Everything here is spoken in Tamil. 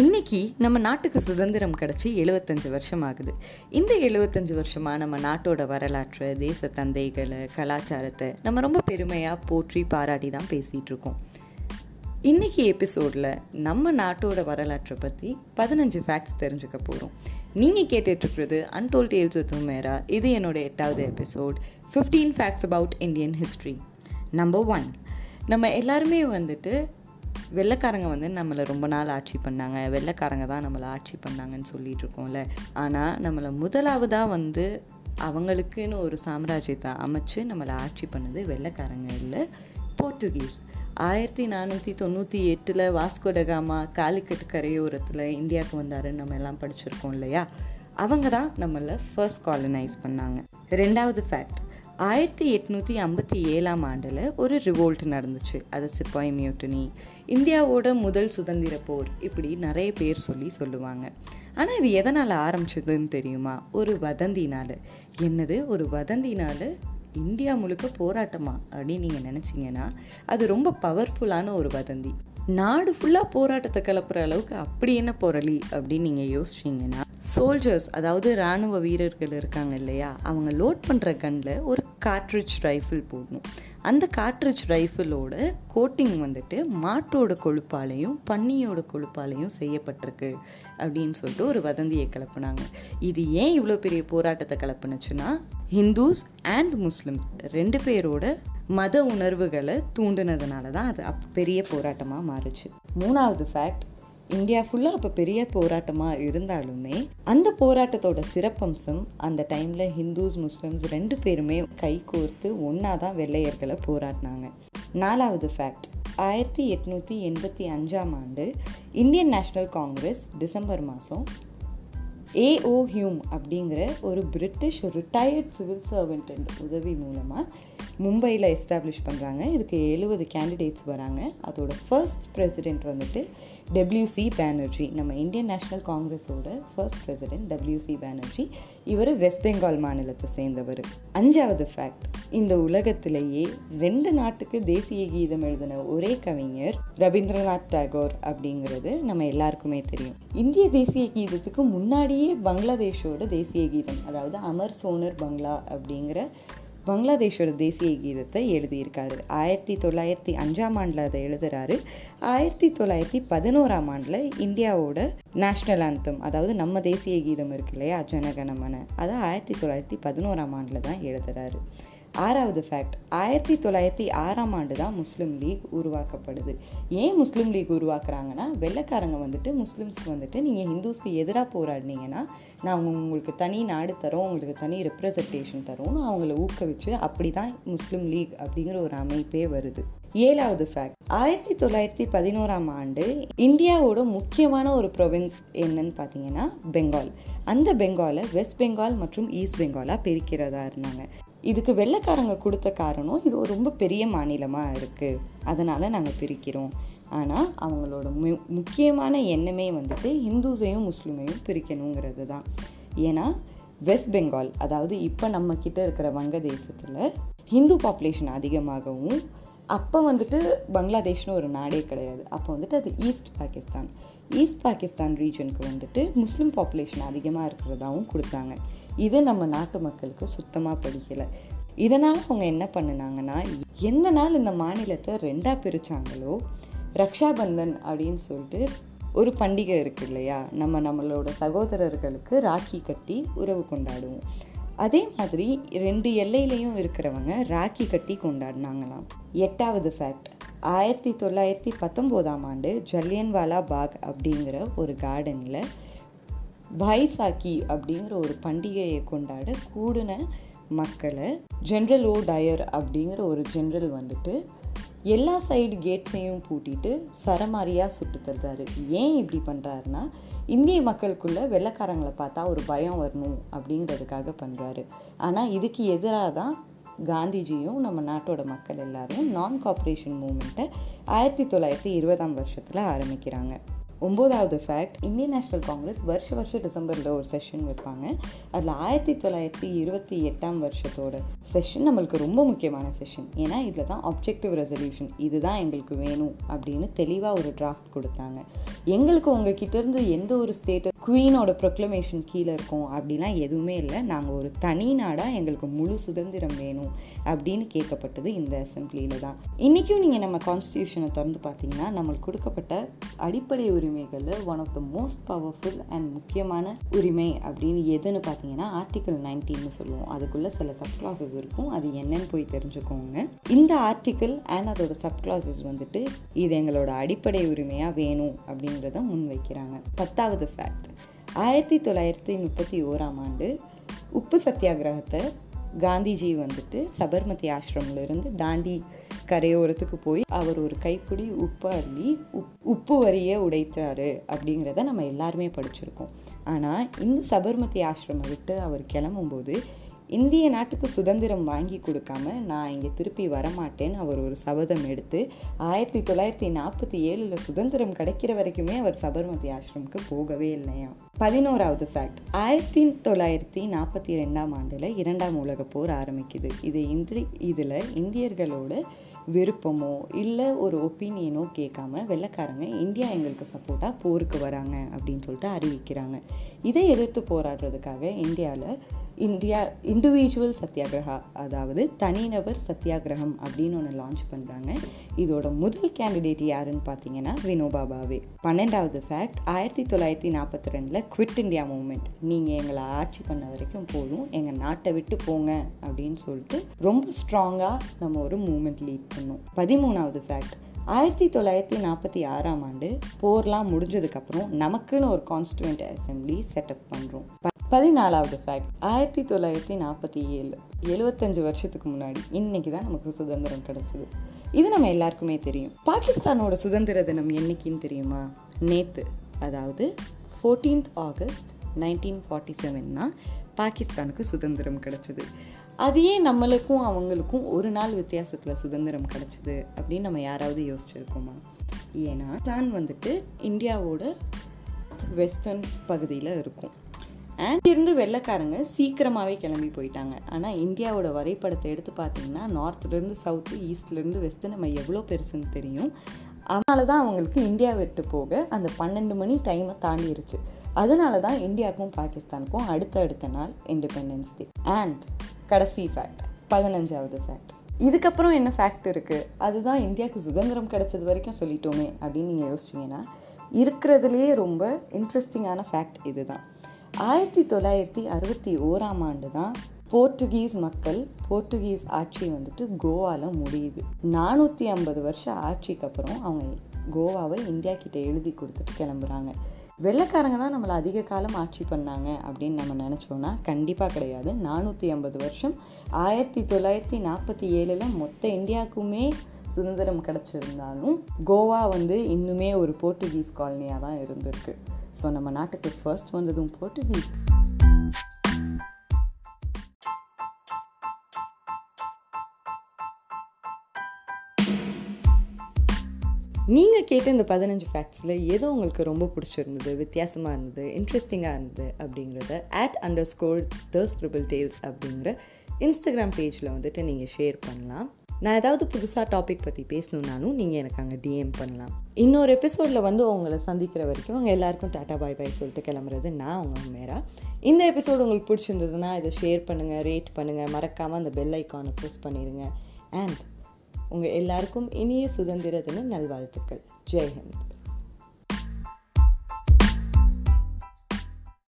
இன்றைக்கி நம்ம நாட்டுக்கு சுதந்திரம் கிடச்சி 75 வருஷம் ஆகுது. இந்த 75 வருஷமாக நம்ம நாட்டோட வரலாற்றை, தேச தந்தைகளை, கலாச்சாரத்தை நம்ம ரொம்ப பெருமையாக போற்றி பாராட்டி தான் பேசிகிட்ருக்கோம். இன்றைக்கி எபிசோடில் நம்ம நாட்டோட வரலாற்றை பற்றி 15 ஃபேக்ட்ஸ் தெரிஞ்சுக்க போகிறோம். நீங்கள் கேட்டுட்ருக்கிறது அன்டோல் டேல்ஸ் வித் உமேரா. இது என்னோடய 8வது episode, 15 facts about Indian history. Number 1, நம்ம எல்லாருமே வந்துட்டு வெள்ளைக்காரங்க வந்து நம்மளை ரொம்ப நாள் ஆட்சி பண்ணாங்க, வெள்ளைக்காரங்க தான் நம்மளை ஆட்சி பண்ணாங்கன்னு சொல்லிகிட்ருக்கோம்ல. ஆனால் நம்மளை முதலாவதாக வந்து அவங்களுக்குன்னு ஒரு சாம்ராஜ்யத்தை அமைச்சு நம்மளை ஆட்சி பண்ணது வெள்ளைக்காரங்க இல்லை, போர்த்துகீஸ். 1498 வாஸ்கோ ட காமா காலிக்கட் கரையோரத்தில் இந்தியாவுக்கு வந்தாருன்னு நம்ம எல்லாம் படிச்சிருக்கோம் இல்லையா. அவங்க தான் நம்மளை ஃபர்ஸ்ட் காலனைஸ் பண்ணாங்க. 2வது ஃபேக்ட், 1857ஆம் ஆண்டில் ஒரு ரிவோல்ட் நடந்துச்சு, அது சிப்பாய் மியூட்டினி. இந்தியாவோட முதல் சுதந்திர போர் இப்படி நிறைய பேர் சொல்லுவாங்க. ஆனால் இது எதனால் ஆரம்பிச்சதுன்னு தெரியுமா? ஒரு வதந்தினால். என்னது, ஒரு வதந்தினால் இந்தியா முழுக்க போராட்டமா அப்படின்னு நீங்கள் நினச்சிங்கன்னா அது ரொம்ப பவர்ஃபுல்லான ஒரு வதந்தி. நாடு ஃபுல்லாக போராட்டத்தை கிளப்புற அளவுக்கு அப்படி என்ன போராளி அப்படின்னு நீங்கள் யோசிச்சிங்கன்னா, சோல்ஜர்ஸ், அதாவது இராணுவ வீரர்கள் இருக்காங்க இல்லையா, அவங்க லோட் பண்ணுற கண்ணில் ஒரு கார்ட்ரிட்ஜ் ரைஃபிள் போடணும். அந்த கார்ட்ரிட்ஜ் ரைஃபிளோட கோட்டிங் வந்துட்டு மாட்டோட கொழுப்பாலையும் பன்னியோட கொழுப்பாலையும் செய்யப்பட்டிருக்கு அப்படின்னு சொல்லிட்டு ஒரு வதந்தியை கிளப்புனாங்க. இது ஏன் இவ்வளோ பெரிய போராட்டத்தை கிளப்புனுச்சுன்னா, ஹிந்துஸ் அண்ட் முஸ்லிம்ஸ் 2 பேரோட மத உணர்வுகளை தூண்டினதுனால தான் அது பெரிய போராட்டமாக மாறுச்சு. 3வது ஃபேக்ட், இந்தியா ஃபுல்லாக அப்போ பெரிய போராட்டமாக இருந்தாலுமே அந்த போராட்டத்தோட சிறப்பம்சம் அந்த டைமில் ஹிந்துஸ், முஸ்லிம்ஸ் 2 பேருமே கை கோர்த்து ஒன்றா தான் வெள்ளையர்களை போராடினாங்க. 4வது ஃபேக்ட், 1885ஆம் ஆண்டு இந்தியன் நேஷ்னல் காங்கிரஸ் டிசம்பர் மாதம் A.O. Hume அப்படிங்கிற ஒரு பிரிட்டிஷ் ரிட்டையர்ட் சிவில் சர்வெண்ட் உதவி மூலமாக மும்பையில் எஸ்டாப்ளிஷ் பண்ணுறாங்க. இதுக்கு 70 கேண்டிடேட்ஸ் வராங்க. அதோட ஃபர்ஸ்ட் பிரசிடெண்ட் வந்துட்டு W.C. பேனர்ஜி. நம்ம இந்தியன் நேஷ்னல் காங்கிரஸோட ஃபர்ஸ்ட் பிரசிடெண்ட் W.C. பேனர்ஜி. இவர் வெஸ்ட் பெங்கால் மாநிலத்தை சேர்ந்தவர். 5வது ஃபேக்ட், இந்த உலகத்திலேயே 2 நாட்டுக்கு தேசிய கீதம் எழுதின ஒரே கவிஞர் ரவீந்திரநாத் டாகோர் அப்படிங்கிறது நம்ம எல்லாருக்குமே தெரியும். இந்திய தேசிய கீதத்துக்கு முன்னாடியே பங்களாதேஷோட தேசிய கீதம், அதாவது அமர் சோனர் பங்களா அப்படிங்கிற பங்களாதேஷோட தேசிய கீதத்தை எழுதியிருக்காரு. 1905ஆம் ஆண்டில் அதை எழுதுகிறாரு. 1911ஆம் ஆண்டில் இந்தியாவோட நேஷ்னல் ஆந்தம், அதாவது நம்ம தேசிய கீதம் இருக்கு இல்லையா, ஜன கன மன, அதை 1911ஆம் ஆண்டில் தான் எழுதுகிறாரு. 6வது ஃபேக்ட், 1906ஆம் ஆண்டு தான் முஸ்லீம் லீக் உருவாக்கப்படுது. ஏன் முஸ்லீம் லீக் உருவாக்குறாங்கன்னா, வெள்ளைக்காரங்க வந்துட்டு முஸ்லீம்ஸ்க்கு வந்துட்டு நீங்கள் ஹிந்துஸ்க்கு எதிராக போராடினீங்கன்னா நான் உங்களுக்கு தனி நாடு தரோம், உங்களுக்கு தனி ரெப்ரசன்டேஷன் தரோம்னு அவங்கள ஊக்குவிச்சு அப்படி தான் முஸ்லீம் லீக் அப்படிங்கிற ஒரு அமைப்பே வருது. 7வது ஃபேக்ட், 1911ஆம் ஆண்டு இந்தியாவோட முக்கியமான ஒரு ப்ரொவின்ஸ் என்னன்னு பார்த்தீங்கன்னா பெங்கால். அந்த பெங்காலை வெஸ்ட் பெங்கால் மற்றும் ஈஸ்ட் பெங்காலாக பிரிக்கிறதா இருந்தாங்க. இதுக்கு வெள்ளைக்காரங்க கொடுத்த காரணம், இது ஒரு ரொம்ப பெரிய மாநிலமாக இருக்குது, அதனால் நாங்கள் பிரிக்கிறோம். ஆனால் அவங்களோட முக்கியமான எண்ணமே வந்துட்டு ஹிந்துஸையும் முஸ்லீமையும் பிரிக்கணுங்கிறது தான். ஏன்னா வெஸ்ட் பெங்கால், அதாவது இப்போ நம்மக்கிட்ட இருக்கிற வங்கதேசத்தில் ஹிந்து பாப்புலேஷன் அதிகமாகவும், அப்போ வந்துட்டு பங்களாதேஷ்னு ஒரு நாடே கிடையாது, அப்போ வந்துட்டு அது ஈஸ்ட் பாகிஸ்தான் ரீஜனுக்கு வந்துட்டு முஸ்லீம் பாப்புலேஷன் அதிகமாக இருக்கிறதாகவும் கொடுத்தாங்க. இது நம்ம நாட்டு மக்களுக்கு சுத்தமாக பிடிக்கலை. இதனால் அவங்க என்ன பண்ணினாங்கன்னா, எந்த நாள் இந்த மாநிலத்தை 2ஆக பிரித்தாங்களோ, ரக்ஷாபந்தன் அப்படின்னு சொல்லிட்டு ஒரு பண்டிகை இருக்குது இல்லையா, நம்ம நம்மளோட சகோதரர்களுக்கு ராக்கி கட்டி உறவு கொண்டாடுவோம், அதே மாதிரி 2 எல்லையிலையும் இருக்கிறவங்க ராக்கி கட்டி கொண்டாடினாங்களாம். 8வது ஃபேக்ட், 1919ஆம் ஆண்டு ஜல்லியன்வாலா பாக் அப்படிங்கிற ஒரு கார்டனில் பைசாக்கி அப்படிங்கிற ஒரு பண்டிகையை கொண்டாட கூடின மக்களை ஜென்ரல் ஓ'டயர் அப்படிங்கிற ஒரு ஜென்ரல் வந்துட்டு எல்லா சைடு கேட்ஸையும் பூட்டிட்டு சரமாரியாக சுட்டு தள்ளுறாரு. ஏன் இப்படி பண்ணுறாருன்னா, இந்திய மக்களுக்குள்ளே வெள்ளைக்காரங்களை பார்த்தா ஒரு பயம் வரணும் அப்படிங்கிறதுக்காக பண்ணுறாரு. ஆனால் இதுக்கு எதிராக தான் காந்திஜியும் நம்ம நாட்டோட மக்கள் எல்லாரும் நான் கார்ப்பரேஷன் மூமெண்ட்டை 1920ஆம் வருஷத்தில் ஆரம்பிக்கிறாங்க. 9வது ஃபேக்ட், இந்தியன் நேஷனல் காங்கிரஸ் வருஷம் டிசம்பரில் ஒரு செஷன் வைப்பாங்க. அதில் 1928 வருஷத்தோட செஷன் நம்மளுக்கு ரொம்ப முக்கியமான செஷன். ஏன்னா இதில் தான் ஆப்ஜெக்டிவ் ரெசல்யூஷன் இதுதான் எங்களுக்கு வேணும் அப்படின்னு தெளிவாக ஒரு டிராஃப்ட் கொடுத்தாங்க. எங்களுக்கு உங்ககிட்டேருந்து எந்த ஒரு ஸ்டேட் குவீனோட ப்ரொக்ளமேஷன் கீழே இருக்கும் அப்படிலாம் எதுவுமே இல்லை, நாங்கள் ஒரு தனி நாடாக எங்களுக்கு முழு சுதந்திரம் வேணும் அப்படின்னு கேட்கப்பட்டது இந்த அசம்பிளியில் தான். இன்றைக்கும் நீங்கள் நம்ம கான்ஸ்டியூஷனை திறந்து பார்த்தீங்கன்னா நம்மளுக்கு கொடுக்கப்பட்ட அடிப்படை உரிமைகளில் one of the most powerful and முக்கியமான உரிமை அப்படின்னு எதுன்னு பார்த்தீங்கன்னா ஆர்டிக்கல் 19 சொல்லுவோம். அதுக்குள்ளே சில சப்க்ளாஸஸ் இருக்கும், அது என்னன்னு போய் தெரிஞ்சுக்கோங்க. இந்த ஆர்டிக்கல் அண்ட் அதோட சப்க்ளாஸஸ் வந்துட்டு இது எங்களோட அடிப்படை உரிமையாக வேணும் அப்படிங்கிறத முன்வைக்கிறாங்க. 10வது ஃபேக்ட், 1931 உப்பு சத்தியாகிரகத்தை காந்திஜி வந்துட்டு சபர்மதி ஆசிரமிலிருந்து தாண்டி கரையோரத்துக்கு போய் அவர் ஒரு கைப்பிடி உப்பு அள்ளி உப்பு வரியை உடைத்தார் அப்படிங்கிறத நம்ம எல்லாருமே படிச்சிருக்கோம். ஆனால் இந்த சபர்மதி ஆசிரமம் விட்டு அவர் கிளம்பும்போது இந்திய நாட்டுக்கு சுதந்திரம் வாங்கி கொடுக்காம நான் இங்கே திருப்பி வரமாட்டேன்னு அவர் ஒரு சபதம் எடுத்து 1947 சுதந்திரம் கிடைக்கிற வரைக்குமே அவர் சபர்மதி ஆசிரமுக்கு போகவே இல்லையா. 11வது ஃபேக்ட், 1942 2ம் உலக போர் ஆரம்பிக்குது. இதில் இந்தியர்களோட விருப்பமோ இல்லை ஒரு ஒப்பீனியனோ கேட்காம வெள்ளைக்காரங்க இந்தியா எங்களுக்கு சப்போர்ட்டாக போருக்கு வராங்க அப்படின்னு சொல்லிட்டு அறிவிக்கிறாங்க. இதை எதிர்த்து போராடுறதுக்காக இந்தியா இண்டிவிஜுவல் சத்தியாகிரகா, அதாவது தனிநபர் சத்தியாகிரகம் அப்படின்னு ஒன்று லான்ச் பண்ணுறாங்க. இதோட முதல் கேண்டிடேட் யாருன்னு பார்த்தீங்கன்னா வினோபா பாவே. 12வது ஃபேக்ட், 1942 குவிட் இந்தியா மூமெண்ட், நீங்கள் எங்களை ஆட்சி பண்ண வரைக்கும் போதும், எங்கள் நாட்டை விட்டு போங்க அப்படின்னு சொல்லிட்டு ரொம்ப ஸ்ட்ராங்காக நம்ம ஒரு மூமெண்ட் லீட் பண்ணோம். 13வது ஃபேக்ட், 1946 போர்லாம் முடிஞ்சதுக்கப்புறம் நமக்குன்னு ஒரு கான்ஸ்டியூண்ட் அசம்பிளி செட்டப் பண்ணுறோம். 14வது ஃபேக்ட், 1947 75 முன்னாடி இன்னைக்கு தான் நமக்கு சுதந்திரம் கிடைச்சது. இது நம்ம எல்லாருக்குமே தெரியும். பாகிஸ்தானோட சுதந்திர தினம் என்னைக்குன்னு தெரியுமா? நேற்று, அதாவது 14 ஆகஸ்ட் 1947 தான் பாகிஸ்தானுக்கு சுதந்திரம் கிடைச்சது. அதையே நம்மளுக்கும் அவங்களுக்கும் ஒரு நாள் வித்தியாசத்தில் சுதந்திரம் கிடைச்சது அப்படின்னு நம்ம யாராவது யோசிச்சுருக்கோமா? ஏன்னா தான் வந்துட்டு இந்தியாவோட வெஸ்டர்ன் பகுதியில் இருக்கும். இங்கிருந்து வெள்ளைக்காரங்க சீக்கிரமாகவே கிளம்பி போயிட்டாங்க. ஆனால் இந்தியாவோட வரைபடத்தை எடுத்து பார்த்தீங்கன்னா நார்த்துலேருந்து சவுத்து, ஈஸ்ட்லேருந்து வெஸ்ட்டு நம்ம எவ்வளோ பெருசுன்னு தெரியும். அதனால தான் அவங்களுக்கு இந்தியா விட்டு போக அந்த 12 டைமை தாண்டிடுச்சு. அதனால தான் இந்தியாவுக்கும் பாகிஸ்தானுக்கும் அடுத்த நாள் இண்டிபெண்டன்ஸ் டே. அண்ட் கடைசி ஃபேக்ட், 15வது ஃபேக்ட். இதுக்கப்புறம் என்ன ஃபேக்ட் இருக்குது? அதுதான் இந்தியாவுக்கு சுதந்திரம் கிடைச்சது வரைக்கும் சொல்லிட்டோமே அப்படின்னு நீங்கள் யோசிச்சிங்கன்னா இருக்கிறதுலேயே ரொம்ப இன்ட்ரெஸ்டிங்கான ஃபேக்ட் இது தான். 1961 தான் போர்த்துகீஸ் மக்கள் போர்த்துகீஸ் ஆட்சி வந்துட்டு கோவாவில் முடியுது. 450 வருஷ ஆட்சிக்கு அப்புறம் அவங்க கோவாவை இந்தியா கிட்ட எழுதி கொடுத்துட்டு கிளம்புறாங்க. வெள்ளைக்காரங்க தான் நம்மளை அதிக காலம் ஆட்சி பண்ணாங்க அப்படின்னு நம்ம நினச்சோன்னா கண்டிப்பாக கிடையாது. 450 வருஷம். 1947 மொத்த இந்தியாவுக்குமே சுதந்திரம் கிடச்சிருந்தாலும் கோவா வந்து இன்னுமே ஒரு போர்த்துகீஸ் காலனியாக தான் இருந்திருக்கு. ஸோ நம்ம நாட்டுக்கு ஃபர்ஸ்ட் வந்ததும் போர்த்துகீஸ். நீங்கள் கேட்ட இந்த 15 ஃபேக்ட்ஸில் ஏதோ உங்களுக்கு ரொம்ப பிடிச்சிருந்தது, வித்தியாசமாக இருந்தது, இன்ட்ரெஸ்டிங்காக இருந்தது அப்படிங்கிறத @_TheScribbletales அப்படிங்கிற இன்ஸ்டாகிராம் பேஜில் வந்துட்டு நீங்கள் ஷேர் பண்ணலாம். நான் ஏதாவது புதுசாக டாபிக் பற்றி பேசணுன்னாலும் நீங்கள் எனக்கு அங்கே டிஎம் பண்ணலாம். இன்னொரு எபிசோடில் வந்து உங்களை சந்திக்கிற வரைக்கும் உங்கள் எல்லாருக்கும் டாட்டா பாய் பாய் சொல்லிட்டு கிளம்புறது நான் உங்கள் மேரா. இந்த எபிசோடு உங்களுக்கு பிடிச்சிருந்ததுன்னா இதை ஷேர் பண்ணுங்கள், ரேட் பண்ணுங்கள், மறக்காமல் அந்த பெல் ஐக்கானை ப்ரெஸ் பண்ணிடுங்க. அண்ட் உங்கள் எல்லாருக்கும் இனிய சுதந்திர தின நல்வாழ்த்துக்கள். ஜெய்ஹிந்த்.